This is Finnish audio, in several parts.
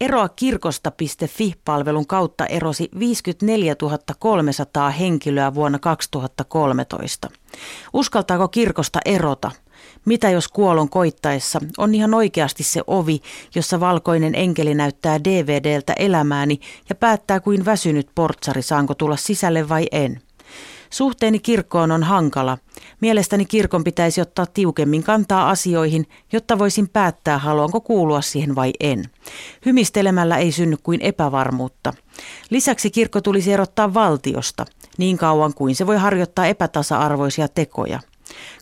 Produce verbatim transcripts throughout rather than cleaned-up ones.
Eroa kirkosta piste fi-palvelun kautta erosi viisikymmentäneljätuhatta kolmesataa henkilöä vuonna kaksituhattakolmetoista. Uskaltaako kirkosta erota? Mitä jos kuolon koittaessa on ihan oikeasti se ovi, jossa valkoinen enkeli näyttää D V D:ltä elämääni ja päättää kuin väsynyt portsari, saanko tulla sisälle vai en? Suhteeni kirkkoon on hankala. Mielestäni kirkon pitäisi ottaa tiukemmin kantaa asioihin, jotta voisin päättää, haluanko kuulua siihen vai en. Hymistelemällä ei synny kuin epävarmuutta. Lisäksi kirkko tulisi erottaa valtiosta, niin kauan kuin se voi harjoittaa epätasa-arvoisia tekoja.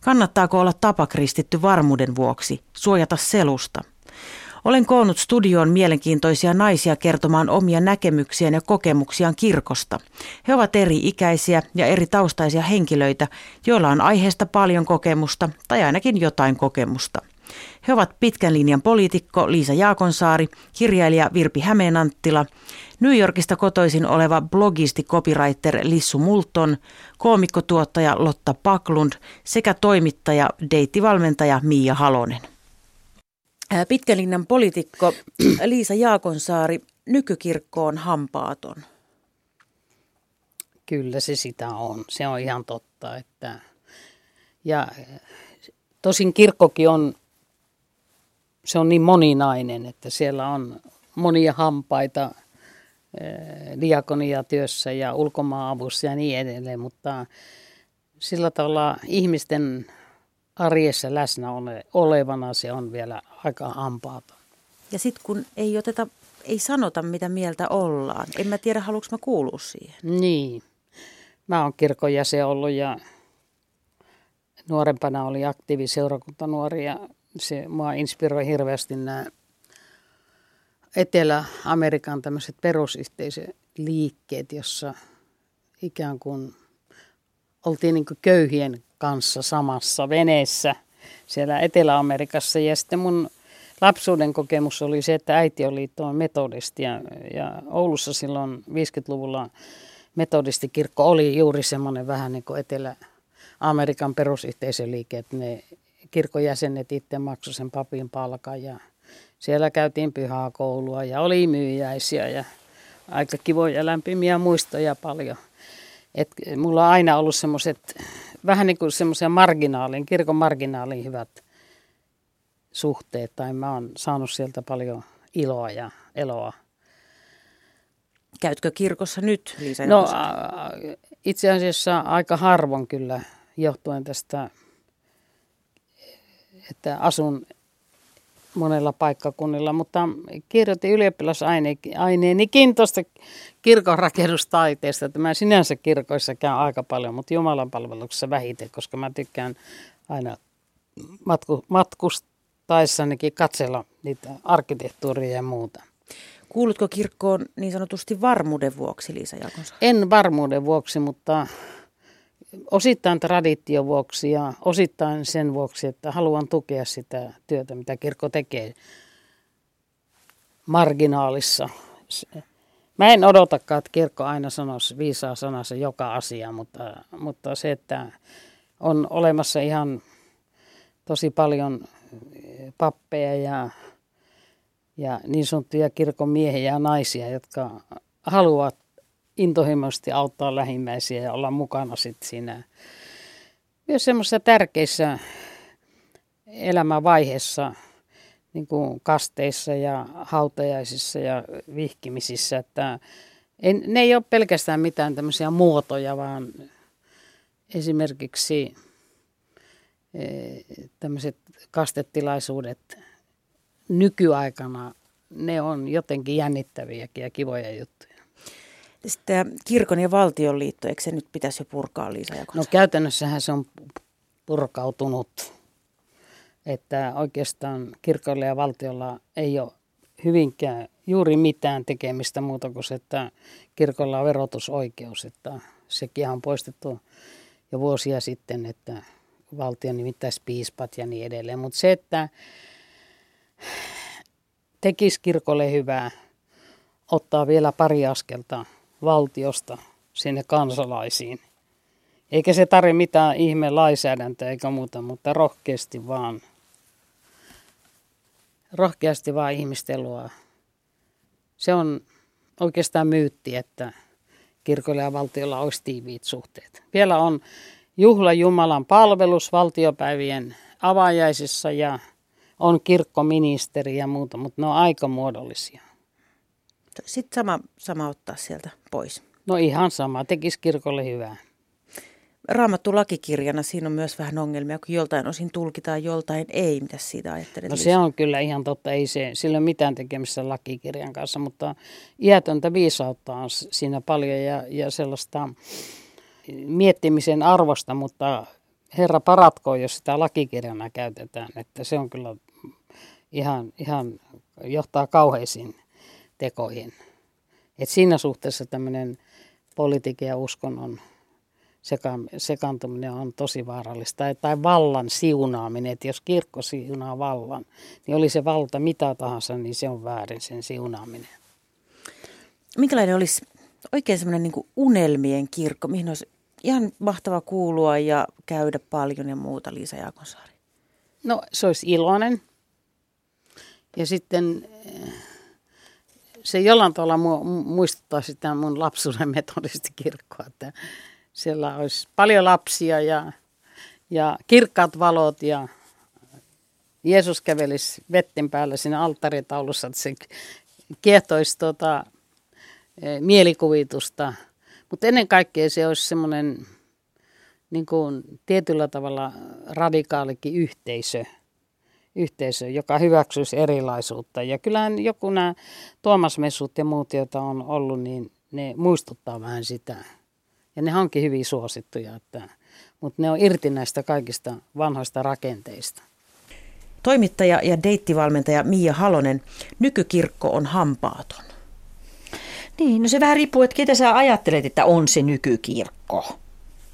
Kannattaako olla tapakristitty varmuuden vuoksi, suojata selusta? Olen koonnut studioon mielenkiintoisia naisia kertomaan omia näkemyksiään ja kokemuksiaan kirkosta. He ovat eri-ikäisiä ja eri taustaisia henkilöitä, joilla on aiheesta paljon kokemusta tai ainakin jotain kokemusta. He ovat pitkän linjan poliitikko Liisa Jaakonsaari, kirjailija Virpi Hämeen-Anttila, New Yorkista kotoisin oleva blogisti-copywriter Lissu Moulton, koomikkotuottaja Lotta Backlund sekä toimittaja, deittivalmentaja Mia Halonen. Pitkän linjan poliitikko Liisa Jaakonsaari, nykykirkko on hampaaton. Kyllä se sitä on. Se on ihan totta. Että... Ja... Tosin kirkkokin on, se on niin moninainen, että siellä on monia hampaita diakoniatyössä ja ulkomaanavussa ja niin edelleen, mutta sillä tavalla ihmisten arjessa läsnä olevana se on vielä aika hampaaton. Ja sitten kun ei oteta, ei sanota mitä mieltä ollaan, en mä tiedä haluanko mä kuulua siihen. Niin, mä oon kirkon jäsen ollut ja... Nuorempana oli aktiivi seurakuntanuori ja se mua inspiroi hirveästi nämä Etelä-Amerikan tämmöiset perusyhteisöliikkeet, jossa ikään kuin oltiin niin kuin köyhien kanssa samassa veneessä siellä Etelä-Amerikassa. Ja sitten mun lapsuuden kokemus oli se, että äiti oli tuo metodisti ja, ja Oulussa silloin viisikymmentäluvulla metodistikirkko oli juuri semmoinen vähän niin kuin etelä Amerikan perusyhteisöliike, että ne kirkon jäsenet itse maksoi sen papin palkan ja siellä käytiin pyhää koulua ja oli myyjäisiä ja aika kivoja lämpimiä muistoja paljon. Et mulla on aina ollut semmoiset, vähän niin kuin semmoisia marginaaliin, kirkon marginaaliin hyvät suhteet tai mä oon saanut sieltä paljon iloa ja eloa. Käytkö kirkossa nyt, Liisa? No itse asiassa aika harvoin kyllä. Johtuen tästä, että asun monella paikkakunnilla, mutta kirjoitin ylioppilasaineenikin tuosta kirkon rakennustaiteesta, että mä sinänsä kirkoissa käyn aika paljon, mutta Jumalan palveluksessa vähiten, koska mä tykkään aina matku, matkustaessanikin katsella niitä arkkitehtuuria ja muuta. Kuulutko kirkkoon niin sanotusti varmuuden vuoksi, Liisa Jaakonsaari? En varmuuden vuoksi, mutta... Osittain tradition vuoksi ja osittain sen vuoksi, että haluan tukea sitä työtä, mitä kirkko tekee marginaalissa. Mä en odotakaan, että kirkko aina sanoisi viisaa sanansa joka asia, mutta, mutta se, että on olemassa ihan tosi paljon pappeja ja, ja niin sanottuja kirkon miehiä ja naisia, jotka haluavat intohimoisesti auttaa lähimmäisiä ja olla mukana sitten siinä myös semmoisessa tärkeissä elämänvaiheessa, niin kuin kasteissa ja hautajaisissa ja vihkimisissä. Että en, ne ei ole pelkästään mitään tämmöisiä muotoja, vaan esimerkiksi tämmöiset kastetilaisuudet nykyaikana, ne on jotenkin jännittäviäkin ja kivoja juttuja. Sitä kirkon ja valtion liitto, eikö se nyt pitäisi jo purkaa, Liisa Jaakonsaari? No käytännössähän se on purkautunut, että oikeastaan kirkolla ja valtiolla ei ole hyvinkään juuri mitään tekemistä muuta kuin se, että kirkolla on verotusoikeus, että sekin on poistettu jo vuosia sitten, että valtio nimittäisi piispat ja niin edelleen, mutta se, että tekisi kirkolle hyvää, ottaa vielä pari askelta valtiosta sinne kansalaisiin. Eikä se tarvitse mitään ihme lainsäädäntöä eikä muuta, mutta rohkeasti vaan, rohkeasti vaan ihmisten luo Se on oikeastaan myytti, että kirkolla ja valtiolla olisi tiiviit suhteet. Vielä on juhla Jumalan palvelus valtiopäivien avajaisissa ja on kirkkoministeri ja muuta, mutta ne on aika muodollisia. Sitten sama, sama ottaa sieltä pois. No ihan sama, tekisi kirkolle hyvää. Raamattu lakikirjana siinä on myös vähän ongelmia, kun joltain osin tulkitaan, joltain ei. Mitä siitä ajattelet? No se on kyllä ihan totta, ei se, sillä ole mitään tekemistä lakikirjan kanssa, mutta iätöntä viisautta on siinä paljon ja, ja sellaista miettimisen arvosta, mutta Herra paratkoon, jos sitä lakikirjana käytetään, että se on kyllä ihan, ihan johtaa kauheisiin tekoihin. Et siinä suhteessa tämmöinen politiikan ja uskonnon sekaantuminen on tosi vaarallista. Tai vallan siunaaminen, että jos kirkko siunaa vallan, niin oli se valta mitä tahansa, niin se on väärin sen siunaaminen. Minkälainen olisi oikein semmoinen niin kuin unelmien kirkko, mihin olisi ihan mahtava kuulua ja käydä paljon ja muuta, Liisa Jaakonsaari? No se olisi iloinen. Ja sitten se jollain tavalla muistuttaa sitä mun lapsuuden metodistikirkkoa, että siellä olisi paljon lapsia ja, ja kirkkaat valot ja Jeesus kävelisi vetten päällä siinä alttaritaulussa, että se kiehtoisi tuota, mielikuvitusta. Mutta ennen kaikkea se olisi semmoinen niin kuin tietyllä tavalla radikaalikin yhteisö, yhteisö, joka hyväksyisi erilaisuutta. Ja kyllähän joku nämä Tuomasmessut ja muut, joita on ollut, niin ne muistuttaa vähän sitä. Ja ne onkin hyvin suosittuja, että, mutta ne on irti näistä kaikista vanhoista rakenteista. Toimittaja ja deittivalmentaja Mia Halonen, nykykirkko on hampaaton. Niin, no se vähän riippuu, että ketä sä ajattelet, että on se nykykirkko.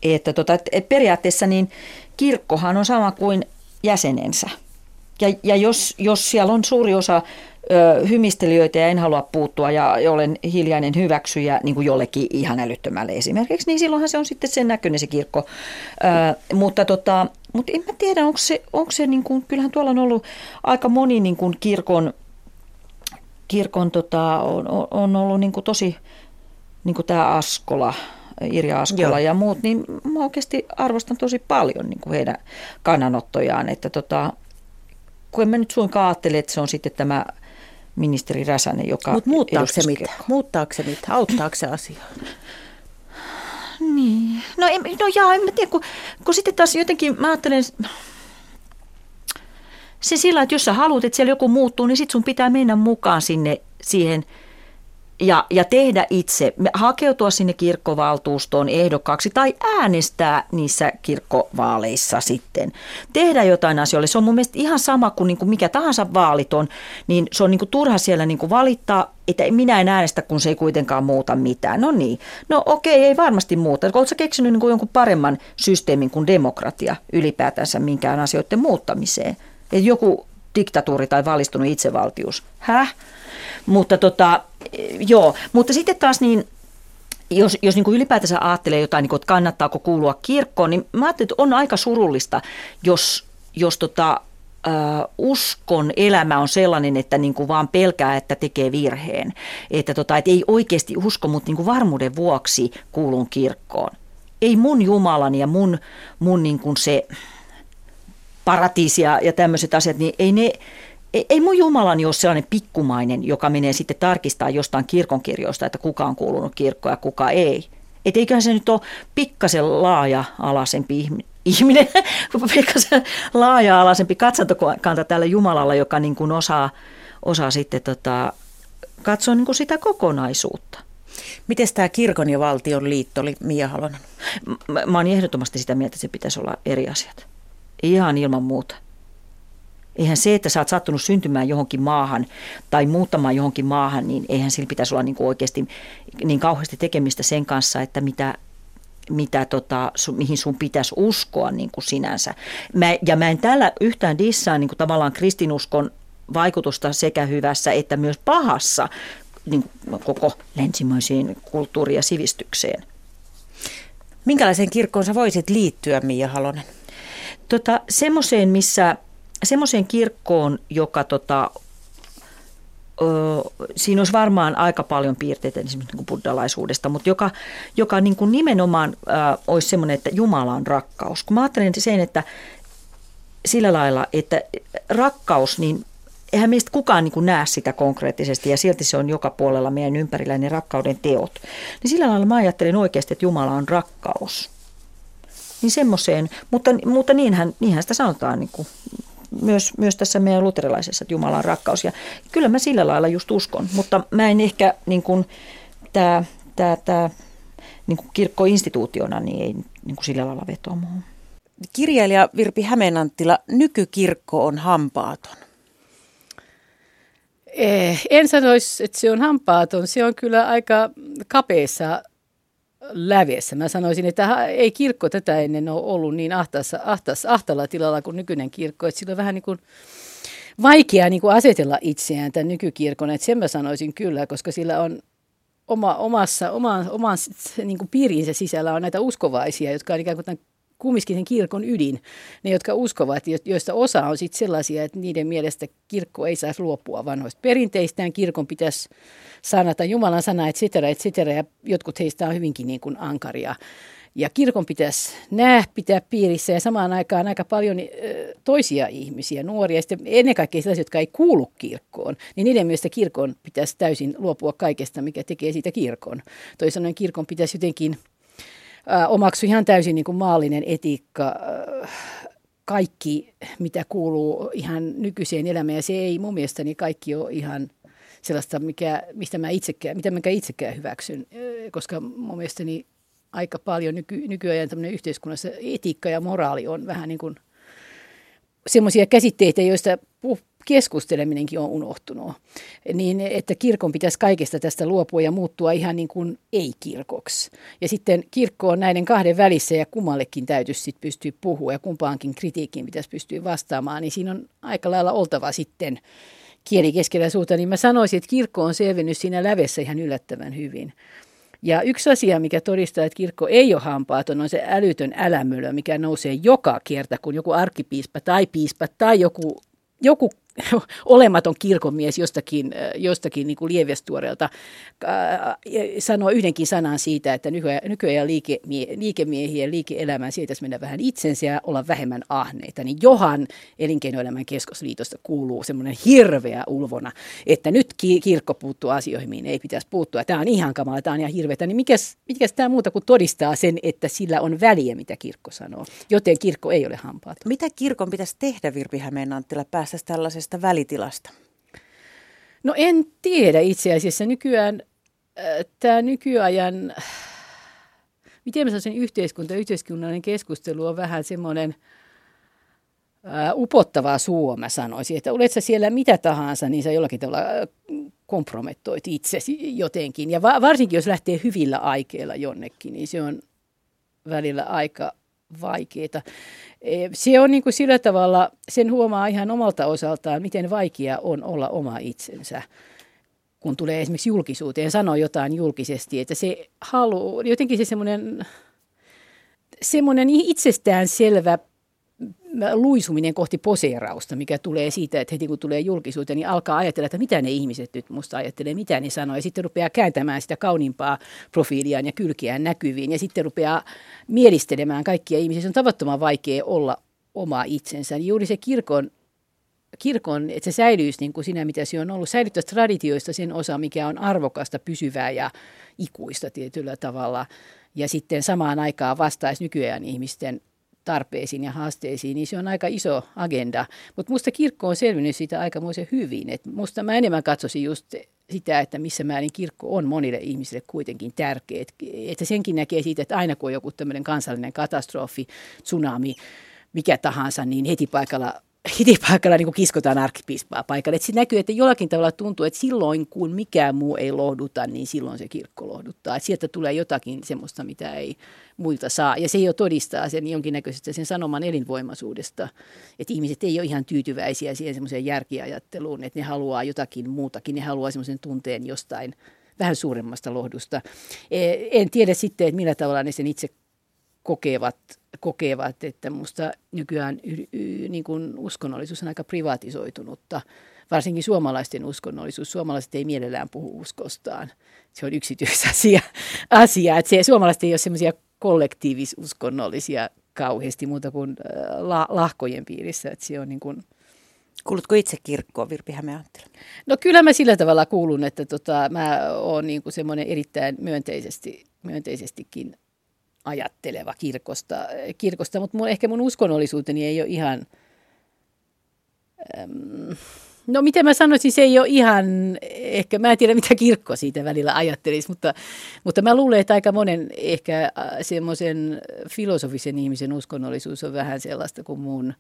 Että tota, et periaatteessa niin kirkkohan on sama kuin jäsenensä. Ja, ja jos, jos siellä on suuri osa ö, hymistelijöitä ja en halua puuttua ja olen hiljainen hyväksyjä niin kuin jollekin ihan älyttömälle esimerkiksi, niin silloinhan se on sitten sen näköinen se kirkko. Ö, mutta, tota, mutta en mä tiedä, onko se, onko se niin kuin, kyllähän tuolla on ollut aika moni niin kuin kirkon, kirkon tota, on, on ollut niin kuin tosi, niin kuin tämä Askola, Irja Askola Joo. ja muut, niin mä oikeasti arvostan tosi paljon niin kuin heidän kannanottojaan, että tota... Kun en mä nyt suinkaan ajattele, että se on sitten tämä ministeri Räsänen, joka... Mutta muuttaako se mitä? Muuttaako se mitä? Auttaako se asiaa? Niin. No, en, no jaa, en mä tiedä, kun, kun sitten taas jotenkin mä ajattelen... Se sillä, että jos sä haluat, että siellä joku muuttuu, niin sit sun pitää mennä mukaan sinne siihen... Ja, ja tehdä itse, hakeutua sinne kirkkovaltuustoon ehdokkaaksi tai äänestää niissä kirkkovaaleissa sitten. Tehdä jotain asioille. Se on mun mielestä ihan sama kuin, niin kuin mikä tahansa vaalit on, niin se on niin kuin turha siellä niin kuin valittaa, että minä en äänestä, kun se ei kuitenkaan muuta mitään. No niin, no okei, ei varmasti muuta. Oletko sä keksinyt niin kuin jonkun paremman systeemin kuin demokratia ylipäätänsä minkään asioiden muuttamiseen? Et joku diktatuuri tai valistunut itsevaltius. Häh? Mutta tota, joo, mutta sitten taas niin, jos, jos niin kuin ylipäätänsä ajattelee jotain, niin kuin, että kannattaako kuulua kirkkoon, niin mä ajattelen, että on aika surullista, jos, jos tota, äh, uskon elämä on sellainen, että niin kuin vaan pelkää, että tekee virheen. Että tota, et ei oikeasti usko, mutta niin kuin varmuuden vuoksi kuulun kirkkoon. Ei mun Jumalani ja mun, mun niin kuin se paratiisi ja, ja tämmöiset asiat, niin ei ne... Ei mun Jumalani ole sellainen pikkumainen, joka menee sitten tarkistaa jostain kirkonkirjoista, että kuka on kuulunut kirkkoon ja kuka ei. Et eiköhän se nyt ole pikkasen laaja-alaisempi ihminen, pikkasen laaja-alaisempi katsantokanta tällä Jumalalla, joka niin kuin osaa, osaa sitten tota, katsoa niin kuin sitä kokonaisuutta. Miten tämä kirkon ja valtion liitto oli, Mia Halonen? Mä, mä oon ehdottomasti sitä mieltä, että se pitäisi olla eri asiat. Ihan ilman muuta. Eihän se, että sä oot sattunut syntymään johonkin maahan tai muuttamaan johonkin maahan, niin eihän sillä pitäisi olla niin kuin oikeasti niin kauheasti tekemistä sen kanssa, että mitä, mitä tota, su, mihin sun pitäisi uskoa niin kuin sinänsä. Mä, ja mä en tällä yhtään dissaa niin kuin tavallaan kristinuskon vaikutusta sekä hyvässä että myös pahassa niin kuin koko länsimaiseen kulttuuriin ja sivistykseen. Minkälaiseen kirkkoon sä voisit liittyä, Mia Halonen? Tota, semmoiseen, missä... Semmoiseen kirkkoon, joka tota, siinä olisi varmaan aika paljon piirteitä esimerkiksi niin kuin buddhalaisuudesta, mutta joka, joka niin kuin nimenomaan äh, olisi semmoinen, että Jumala on rakkaus. Kun mä ajattelen sen, että sillä lailla, että rakkaus, niin eihän meistä kukaan niin kuin näe sitä konkreettisesti ja silti se on joka puolella meidän ympärillä ne rakkauden teot. Niin sillä lailla mä ajattelen oikeasti, että Jumala on rakkaus. Niin semmoiseen, mutta, mutta niinhän, niinhän sitä sanotaan niin kuin Myös, myös tässä meidän luterilaisessa, että Jumala on rakkaus. Ja kyllä mä sillä lailla just uskon, mutta mä en ehkä niin kuin tämä, tämä, tämä niin kuin kirkkoinstituutiona niin ei niin kuin sillä lailla vetoa muuhun. Kirjailija Virpi Hämeen-Anttila, nykykirkko on hampaaton. Eh, en sanoisi, että se on hampaaton. Se on kyllä aika kapeessa läviessä. Mä sanoisin, että ei kirkko tätä ennen ole ollut niin ahtaassa, ahtaassa, ahtaalla tilalla kuin nykyinen kirkko. Että sillä on vähän niin kuin vaikea niin kuin asetella itseään tämän nykykirkon. Että sen mä sanoisin kyllä, koska sillä on oma, omassa, oman, oman niin kuin piirinsä sisällä on näitä uskovaisia, jotka on ikään kuin tämän, kumminkin sen kirkon ydin. Ne, jotka uskovat, joista osa on sitten sellaisia, että niiden mielestä kirkko ei saisi luopua vanhoista perinteistään. Kirkon pitäisi sanata Jumalan sana, et cetera, et cetera, ja jotkut heistä on hyvinkin niin kuin ankaria. Ja kirkon pitäisi nää pitää piirissä ja samaan aikaan aika paljon toisia ihmisiä, nuoria, ja sitten ennen kaikkea sellaisia, jotka ei kuulu kirkkoon, niin niiden mielestä kirkon pitäisi täysin luopua kaikesta, mikä tekee siitä kirkon. Toisin sanoen kirkon pitäisi jotenkin omaksu ihan täysin niin kuin maallinen etiikka, kaikki mitä kuuluu ihan nykyiseen elämään, ja se ei mun mielestäni kaikki ole ihan sellaista, mikä, mistä mä itsekään, mitä mä itsekään hyväksyn, koska mun mielestäni aika paljon nyky, nykyajan tämmöinen yhteiskunnassa etiikka ja moraali on vähän niin kuin semmoisia käsitteitä, joista keskusteleminenkin on unohtunut, niin että kirkon pitäisi kaikesta tästä luopua ja muuttua ihan niin kuin ei-kirkoksi. Ja sitten kirkko on näiden kahden välissä ja kummallekin täytyisi sitten pystyä puhua ja kumpaankin kritiikkiin pitäisi pystyä vastaamaan, niin siinä on aika lailla oltava sitten kieli keskellä suuta, niin mä sanoisin, että kirkko on selvinnyt siinä lävessä ihan yllättävän hyvin. Ja yksi asia, mikä todistaa, että kirkko ei ole hampaaton, on se älytön älämölö, mikä nousee joka kerta, kun joku arkkipiispa tai piispa tai joku, joku olematon kirkonmies jostakin, jostakin niin kuin lievestuoreelta sanoo yhdenkin sanan siitä, että nykyään liike, liikemiehiä ja liike-elämään sietäisi mennä vähän itsensä ja olla vähemmän ahneita. Niin johan elinkeinoelämän keskusliitosta kuuluu semmoinen hirveä ulvona, että nyt kirkko puuttuu asioihin, mihin ei pitäisi puuttua. Tämä on ihan kamala, tämä on ihan hirveä. Niin mikäs, mikäs tämä muuta kuin todistaa sen, että sillä on väliä, mitä kirkko sanoo. Joten kirkko ei ole hampaaton. Mitä kirkon pitäisi tehdä, Virpi Hämeen-Anttila, päästäisi tällaisesta välitilasta? No en tiedä itse asiassa. Nykyään äh, tämä nykyajan, miten mä sanoisin, yhteiskunta, yhteiskunnallinen keskustelu on vähän semmoinen äh, upottavaa suo, mä sanoisin. Että olet sä siellä mitä tahansa, niin sä jollakin tavalla äh, kompromettoit itsesi jotenkin. Ja va- varsinkin, jos lähtee hyvillä aikeilla jonnekin, niin se on välillä aika vaikeita. Se on niin kuin sillä tavalla, sen huomaa ihan omalta osaltaan, miten vaikea on olla oma itsensä, kun tulee esimerkiksi julkisuuteen, sanoo jotain julkisesti, että se haluaa, jotenkin se semmoinen, semmoinen itsestäänselvä luisuminen kohti poseerausta, mikä tulee siitä, että heti kun tulee julkisuuteen, niin alkaa ajatella, että mitä ne ihmiset nyt musta ajattelee, mitä ne sanoo, ja sitten rupeaa kääntämään sitä kauniimpaa profiiliaan ja kylkiään näkyviin, ja sitten rupeaa mielistelemään kaikkia ihmisiä. Se on tavattoman vaikea olla oma itsensä. Niin juuri se kirkon, kirkon että se säilyisi niin kuin sinä, mitä se on ollut, säilyttäisi traditioista sen osa, mikä on arvokasta, pysyvää ja ikuista tietyllä tavalla, ja sitten samaan aikaan vastaisi nykyään ihmisten tarpeisiin ja haasteisiin, niin se on aika iso agenda. Mutta musta kirkko on selvinnyt siitä aikamoisen hyvin. Et musta mä enemmän katsoisin just sitä, että missä määrin kirkko on monille ihmisille kuitenkin tärkeä. Et, että senkin näkee siitä, että aina kun on joku tämmöinen kansallinen katastrofi, tsunami, mikä tahansa, niin heti paikalla, heti paikalla niin kuin kiskotaan arkkipiispaa paikalle. Että se näkyy, että jollakin tavalla tuntuu, että silloin kun mikään muu ei lohduta, niin silloin se kirkko lohduttaa. Että sieltä tulee jotakin semmoista, mitä ei muilta saa. Ja se jo todistaa sen jonkinnäköisestä sen sanoman elinvoimaisuudesta. Että ihmiset ei ole ihan tyytyväisiä siihen semmoiseen järkiajatteluun, että ne haluaa jotakin muutakin. Ne haluaa semmoisen tunteen jostain vähän suuremmasta lohdusta. En tiedä sitten, että millä tavalla ne sen itse kokevat, kokevat että musta nykyään y, y, niin kuin uskonnollisuus on aika privatisoitunutta. varsinkin suomalaisten uskonnollisuus. Suomalaiset ei mielellään puhu uskostaan. Se on yksityisasia. Asia. Että se, suomalaiset ei ole semmoisia kollektiivis-uskonnollisia kauheasti muuta kuin la, lahkojen piirissä. Että se on niin kuin... Kuulutko itse kirkkoon, Virpi Hämeen-Anttila? No kyllä mä sillä tavalla kuulun, että tota, mä oon niin kuin semmoinen erittäin myönteisesti, myönteisestikin ajatteleva kirkosta, kirkosta. Mutta mun, ehkä mun uskonnollisuuteni ei ole ihan... Äm, no miten mä sanoisin, se ei ole ihan... Ehkä mä en tiedä, mitä kirkko siitä välillä ajattelisi, mutta, mutta mä luulen, että aika monen ehkä semmoisen filosofisen ihmisen uskonnollisuus on vähän sellaista kuin mun...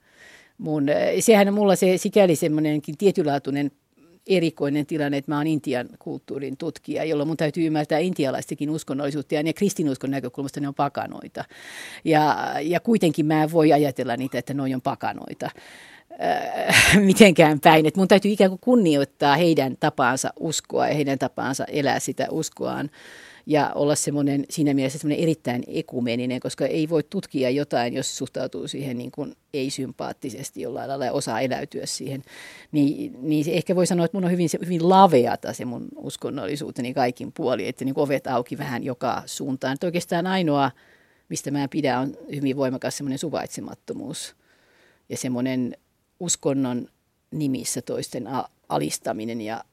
Mun, sehän on mulla se sikäli semmoinenkin tietynlaatuinen erikoinen tilanne, että mä oon Intian kulttuurin tutkija, jolloin mun täytyy ymmärtää intialaistakin uskonnollisuutta ja ne kristinuskon näkökulmasta ne on pakanoita. Ja, ja kuitenkin mä en voi ajatella niitä, että noi on pakanoita äh, mitenkään päin. Et mun täytyy ikään kuin kunnioittaa heidän tapaansa uskoa ja heidän tapaansa elää sitä uskoaan. Ja olla semmoinen, siinä mielessä semmoinen erittäin ekumeninen, koska ei voi tutkia jotain, jos suhtautuu siihen niin kuin ei-sympaattisesti jollain lailla ja osaa eläytyä siihen. Niin, niin se ehkä voi sanoa, että mun on hyvin, hyvin laveata se mun uskonnollisuuteni kaikin puolin, että niin kuin ovet auki vähän joka suuntaan. Että oikeastaan ainoa, mistä mä pidän, on hyvin voimakas semmoinen suvaitsemattomuus ja semmoinen uskonnon nimissä toisten alistaminen ja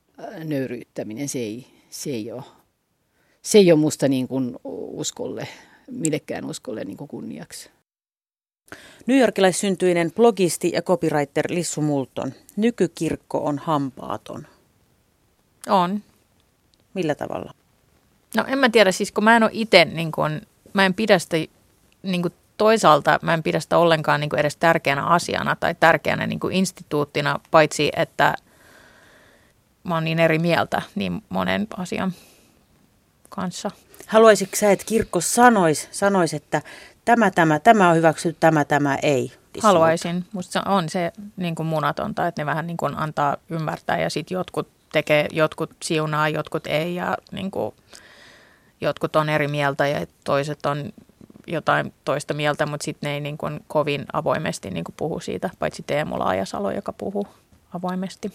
nöyryyttäminen, se ei, se ei ole. Se ei ole musta niin kuin uskolle, millekään uskolle niin kuin kunniaksi. New Yorkilaissyntyinen blogisti ja copywriter Lissu Moulton. Nykykirkko on hampaaton. On. Millä tavalla? No en mä tiedä, siis kun mä en ole itse, niin kuin, mä en pidä sitä niin kuin toisaalta, mä en pidä sitä ollenkaan niin kuin edes tärkeänä asiana tai tärkeänä niin kuin instituuttina, paitsi että mä oon niin eri mieltä niin monen asian kanssa. Haluaisitko sä, että kirkko sanoisi, sanois, että tämä, tämä, tämä on hyväksytty, tämä, tämä ei? Haluaisin. Musta on se niin kuin munatonta, että ne vähän niin kuin antaa ymmärtää ja sitten jotkut tekee, jotkut siunaa, jotkut ei ja niin kuin, jotkut on eri mieltä ja toiset on jotain toista mieltä, mutta sitten ne ei niin kuin kovin avoimesti niin kuin puhu siitä, paitsi Teemu Laajasalo, joka puhuu avoimesti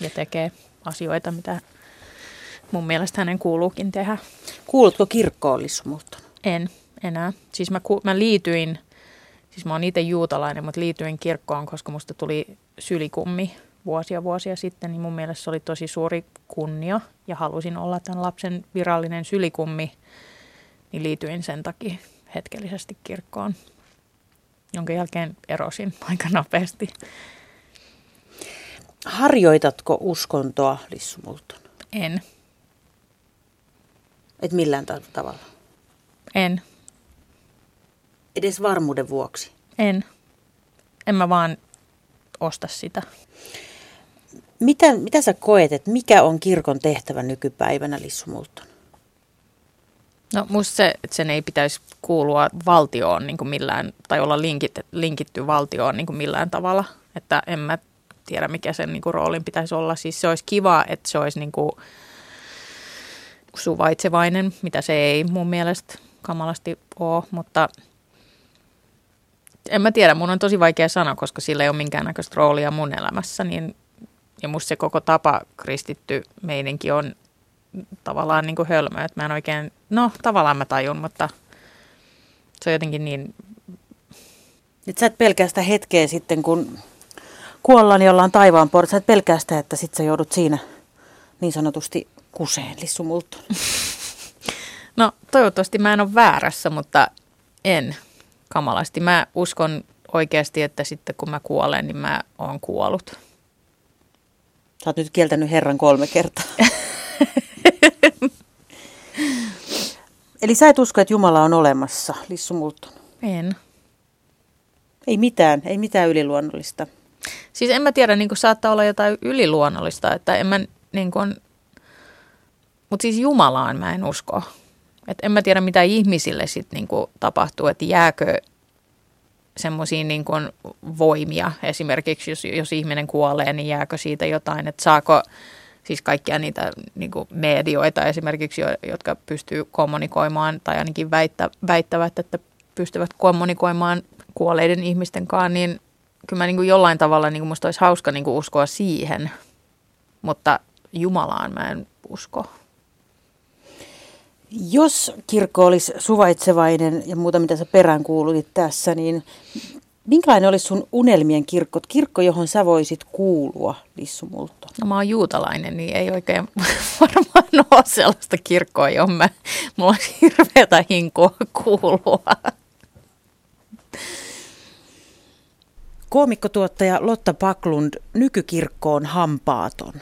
ja tekee asioita, mitä... Mun mielestä hänen kuuluukin tehdä. Kuulutko kirkkoon, Lissu Moulton? En enää. Siis mä, ku, mä liityin, siis mä oon itse juutalainen, mutta liityin kirkkoon, koska musta tuli sylikummi vuosia vuosia sitten. Niin mun mielestä se oli tosi suuri kunnia ja halusin olla tämän lapsen virallinen sylikummi. Niin liityin sen takia hetkellisesti kirkkoon, jonka jälkeen erosin aika nopeasti. Harjoitatko uskontoa, Lissu Moulton? En. Et millään tavalla? En. Edes varmuuden vuoksi? En. En mä vaan osta sitä. Mitä, mitä sä koet, että mikä on kirkon tehtävä nykypäivänä, Lissu Moulton? No musta se, että sen ei pitäisi kuulua valtioon niin kuin millään, tai olla linkit, linkitty valtioon niin kuin millään tavalla. Että en mä tiedä, mikä sen niin kuin roolin pitäisi olla. Siis se olisi kiva, että se olisi... Niin kuin suvaitsevainen, mitä se ei mun mielestä kamalasti ole, mutta en mä tiedä, mun on tosi vaikea sanoa, koska sillä ei ole minkäännäköistä roolia mun elämässä, niin ja musta se koko tapa kristitty meininki on tavallaan niin kuin hölmö, että mä en oikein, no tavallaan mä tajun, mutta se on jotenkin niin. Et sä et pelkää sitä hetkeä sitten, kun kuollaan ja ollaan taivaan portissa, sä et pelkää sitä, että sit sä joudut siinä niin sanotusti kuseen, Lissu Moulton. No toivottavasti mä en ole väärässä, mutta en kamalasti. Mä uskon oikeasti, että sitten kun mä kuolen, niin mä oon kuollut. Sä oot nyt kieltänyt Herran kolme kertaa. Eli sä et usko, että Jumala on olemassa, Lissu Moulton? En. Ei mitään, ei mitään yliluonnollista. Siis en mä tiedä, niin kuin saattaa olla jotain yliluonnollista, että en mä niin kuin... Mutta siis Jumalaan mä en usko. Et en mä tiedä, mitä ihmisille sitten niinku tapahtuu, että jääkö semmoisia niinku voimia. Esimerkiksi jos, jos ihminen kuolee, niin jääkö siitä jotain, että saako siis kaikkia niitä niinku medioita esimerkiksi, jotka pystyy kommunikoimaan tai ainakin väittä, väittävät, että pystyvät kommunikoimaan kuolleiden ihmisten kanssa, niin kyllä mä niinku jollain tavalla, niinku musta olisi hauska niinku uskoa siihen. mutta Jumalaan mä en usko. Jos kirkko olisi suvaitsevainen ja muuta, mitä sä peräänkuulutit tässä, niin minkälainen olisi sun unelmien kirkko? Kirkko, johon sä voisit kuulua, Lissu Moulton? No mä oon juutalainen, niin ei oikein varmaan ole sellaista kirkkoa, johon mä, mulla olisi hirveätä hinkua kuulua. Koomikkotuottaja Lotta Backlund, nykykirkko on hampaaton.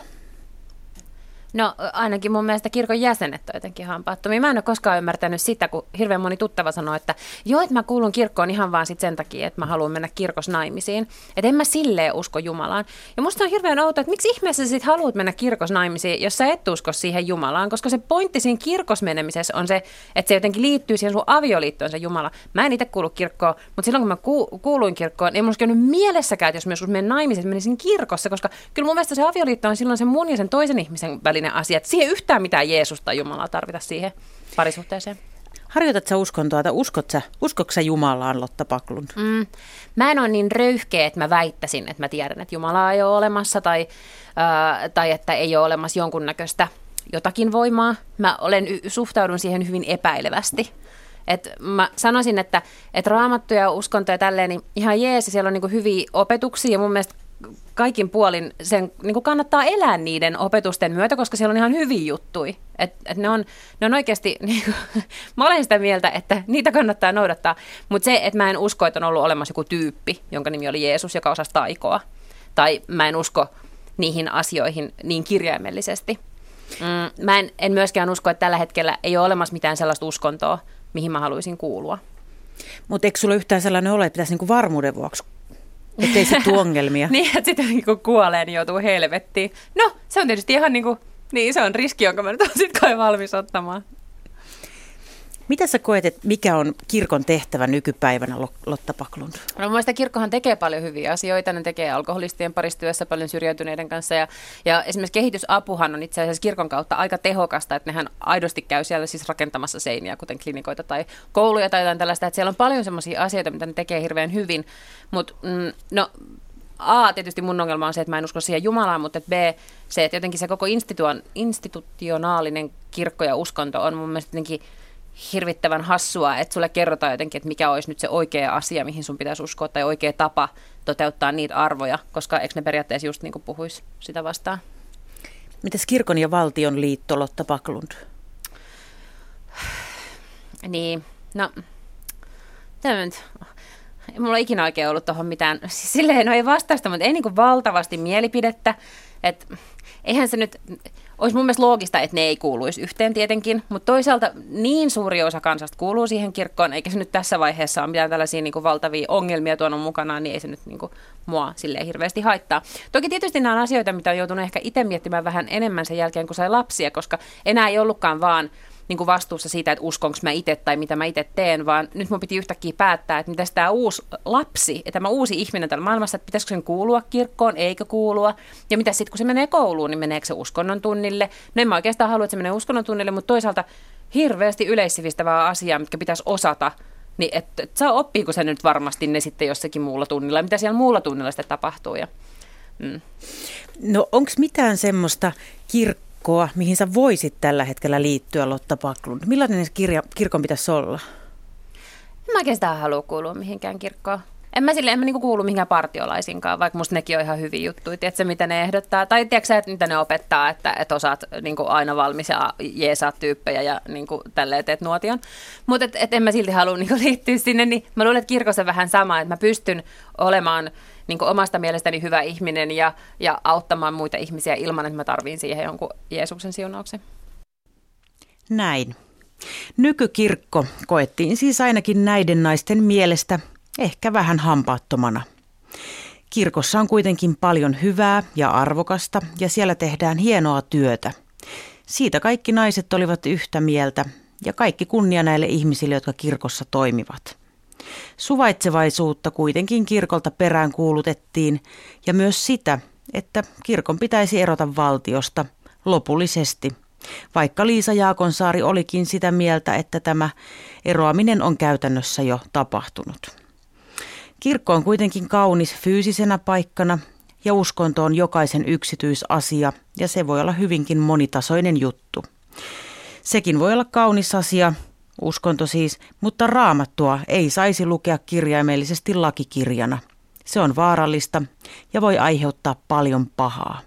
No ainakin mun mielestä kirkon jäsenet on jotenkin hampaattomia. Mä en ole koskaan ymmärtänyt sitä, kun hirveän moni tuttava sanoo, että joo, että mä kuulun kirkkoon ihan vaan sit sen takia, että mä haluan mennä kirkossa naimisiin. Että en mä silleen usko Jumalaan. Ja musta on hirveän outoa, että miksi ihmeessä sä sit haluat mennä kirkossa naimisiin, jos sä et usko siihen Jumalaan. Koska se pointti siinä kirkossa menemisessä on se, että se jotenkin liittyy siihen sun avioliittoon se Jumala. Mä en itse kuulu kirkkoon, mutta silloin kun mä ku- kuuluin kirkkoon, ei musta käynyt mielessäkään, että jos mä joskus menen naimisiin, että menisin kirkossa. Koska kyllä mun mielestä se avioliitto on silloin sen mun ja sen toisen ihmisen välillä. Asiat. Siihen yhtään mitään Jeesusta ja Jumalaa tarvita siihen parisuhteeseen. Harjoitat sä uskontoa tai uskot sä, uskotko sä Jumalaan, Lotta Backlund? Mm, mä en ole niin röyhkeä, että mä väittäisin, että mä tiedän, että Jumalaa ei ole olemassa tai, äh, tai että ei ole olemassa jonkunnäköistä jotakin voimaa. Mä olen, suhtaudun siihen hyvin epäilevästi. Et mä sanoisin, että et Raamattu ja uskonto ja tälleen, niin ihan jees, siellä on niinku hyviä opetuksia ja mun mielestä kaikin puolin sen niin kuin kannattaa elää niiden opetusten myötä, koska siellä on ihan hyviä juttuja. Et, et ne, on, ne on oikeasti, niin kuin, mä olen sitä mieltä, että niitä kannattaa noudattaa. Mutta se, että mä en usko, että on ollut olemassa joku tyyppi, jonka nimi oli Jeesus, joka osasi taikoa. Tai mä en usko niihin asioihin niin kirjaimellisesti. Mm, mä en, en myöskään usko, että tällä hetkellä ei ole olemassa mitään sellaista uskontoa, mihin mä haluaisin kuulua. Mutta eikö sulla yhtään sellainen ole, että pitäisi niinku varmuuden vuoksi? Ettei se tuu ongelmia. Niin, että sitten niin kun kuolee, niin joutuu helvettiin. No, se on tietysti ihan niin kuin, niin se on riski, jonka mä nyt olen sitten kai valmis ottamaan. Mitä sä koet, että mikä on kirkon tehtävä nykypäivänä, Lotta Backlund? No mun mielestä kirkkohan tekee paljon hyviä asioita. Ne tekee alkoholistien parissa työssä paljon syrjäytyneiden kanssa. Ja, ja esimerkiksi kehitysapuhan on itse asiassa kirkon kautta aika tehokasta, että nehän aidosti käy siellä siis rakentamassa seiniä, kuten klinikoita tai kouluja tai jotain tällaista. Että siellä on paljon semmoisia asioita, mitä ne tekee hirveän hyvin. Mut mm, no... A, tietysti mun ongelma on se, että mä en usko siihen Jumalaan, mutta B, se, että jotenkin se koko institu- institutionaalinen kirkko ja uskonto on mun mielestä jotenkin hirvittävän hassua, että sulle kerrotaan jotenkin, että mikä olisi nyt se oikea asia, mihin sun pitäisi uskoa, tai oikea tapa toteuttaa niitä arvoja, koska eikö ne periaatteessa just niin kuin puhuisi sitä vastaan. Mitäs kirkon ja valtion liitto, Lotta Backlund? Niin, no, tämä nyt... Mulla ei ikinä oikein ollut tuohon mitään, siis silleen no ei vastausta, mutta ei niin kuin valtavasti mielipidettä, että eihän se nyt, olisi mun mielestä loogista, että ne ei kuuluisi yhteen tietenkin, mutta toisaalta niin suuri osa kansasta kuuluu siihen kirkkoon, eikä se nyt tässä vaiheessa ole mitään tällaisia niin kuin valtavia ongelmia tuonut mukanaan, niin ei se nyt niin kuin mua silleen hirveästi haittaa. Toki tietysti nämä on asioita, mitä on joutunut ehkä itse miettimään vähän enemmän sen jälkeen, kun sai lapsia, koska enää ei ollutkaan vaan niin kuin vastuussa siitä, että uskonko mä itse tai mitä mä itse teen, vaan nyt mun piti yhtäkkiä päättää, että mitäs tämä uusi lapsi, tämä uusi ihminen täällä maailmassa, että pitäisikö sen kuulua kirkkoon, eikö kuulua, ja mitä sitten kun se menee kouluun, niin meneekö se uskonnon tunnille. No en mä oikeastaan halua, että se menee uskonnon tunnille, mutta toisaalta hirveästi yleissivistävää asiaa, mitkä pitäisi osata, niin että et, saa oppiiko se nyt varmasti ne sitten jossakin muulla tunnilla, mitä siellä muulla tunnilla sitten tapahtuu. Ja, mm. No onko mitään semmoista kirkkoa, mihin sä voisit tällä hetkellä liittyä, Lotta Backlund? Millainen kirja, kirkon pitäisi olla? En mä oikeastaan halua kuulua mihinkään kirkkoon. En mä, sille, en mä niinku kuulu mihinkään partiolaisinkaan, vaikka musta nekin on ihan hyviä juttuja. Tiedätkö, mitä ne ehdottaa? Tai tiedätkö että mitä ne opettaa, että, että osaat niinku aina valmis ja jeesaat tyyppejä ja niinku tälleen teet nuotion. Mutta et, et en mä silti halua niinku liittyä sinne. Niin mä luulen, että kirkossa vähän sama, että mä pystyn olemaan... Niin kuin omasta mielestäni hyvä ihminen ja, ja auttamaan muita ihmisiä ilman, että mä tarviin siihen jonkun Jeesuksen siunauksen. Näin. Nykykirkko koettiin siis ainakin näiden naisten mielestä ehkä vähän hampaattomana. Kirkossa on kuitenkin paljon hyvää ja arvokasta ja siellä tehdään hienoa työtä. Siitä kaikki naiset olivat yhtä mieltä ja kaikki kunnia näille ihmisille, jotka kirkossa toimivat. Suvaitsevaisuutta kuitenkin kirkolta peräänkuulutettiin ja myös sitä, että kirkon pitäisi erota valtiosta lopullisesti, vaikka Liisa Jaakonsaari olikin sitä mieltä, että tämä eroaminen on käytännössä jo tapahtunut. Kirkko on kuitenkin kaunis fyysisenä paikkana ja uskonto on jokaisen yksityisasia ja se voi olla hyvinkin monitasoinen juttu. Sekin voi olla kaunis asia, uskonto siis, mutta Raamattua ei saisi lukea kirjaimellisesti lakikirjana. Se on vaarallista ja voi aiheuttaa paljon pahaa.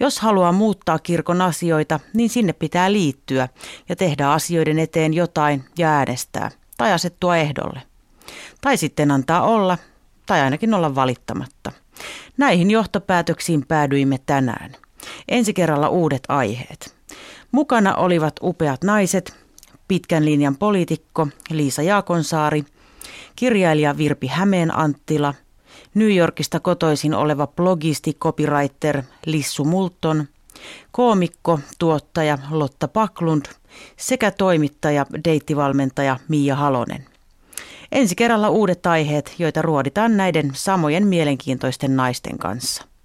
Jos haluaa muuttaa kirkon asioita, niin sinne pitää liittyä ja tehdä asioiden eteen jotain ja äänestää tai asettua ehdolle. Tai sitten antaa olla tai ainakin olla valittamatta. Näihin johtopäätöksiin päädyimme tänään. Ensi kerralla uudet aiheet. Mukana olivat upeat naiset, pitkän linjan poliitikko Liisa Jaakonsaari, kirjailija Virpi Hämeen-Anttila, New Yorkista kotoisin oleva blogisti, copywriter Lissu Moulton, koomikko, tuottaja Lotta Backlund sekä toimittaja, deittivalmentaja Mia Halonen. Ensi kerralla uudet aiheet, joita ruoditaan näiden samojen mielenkiintoisten naisten kanssa.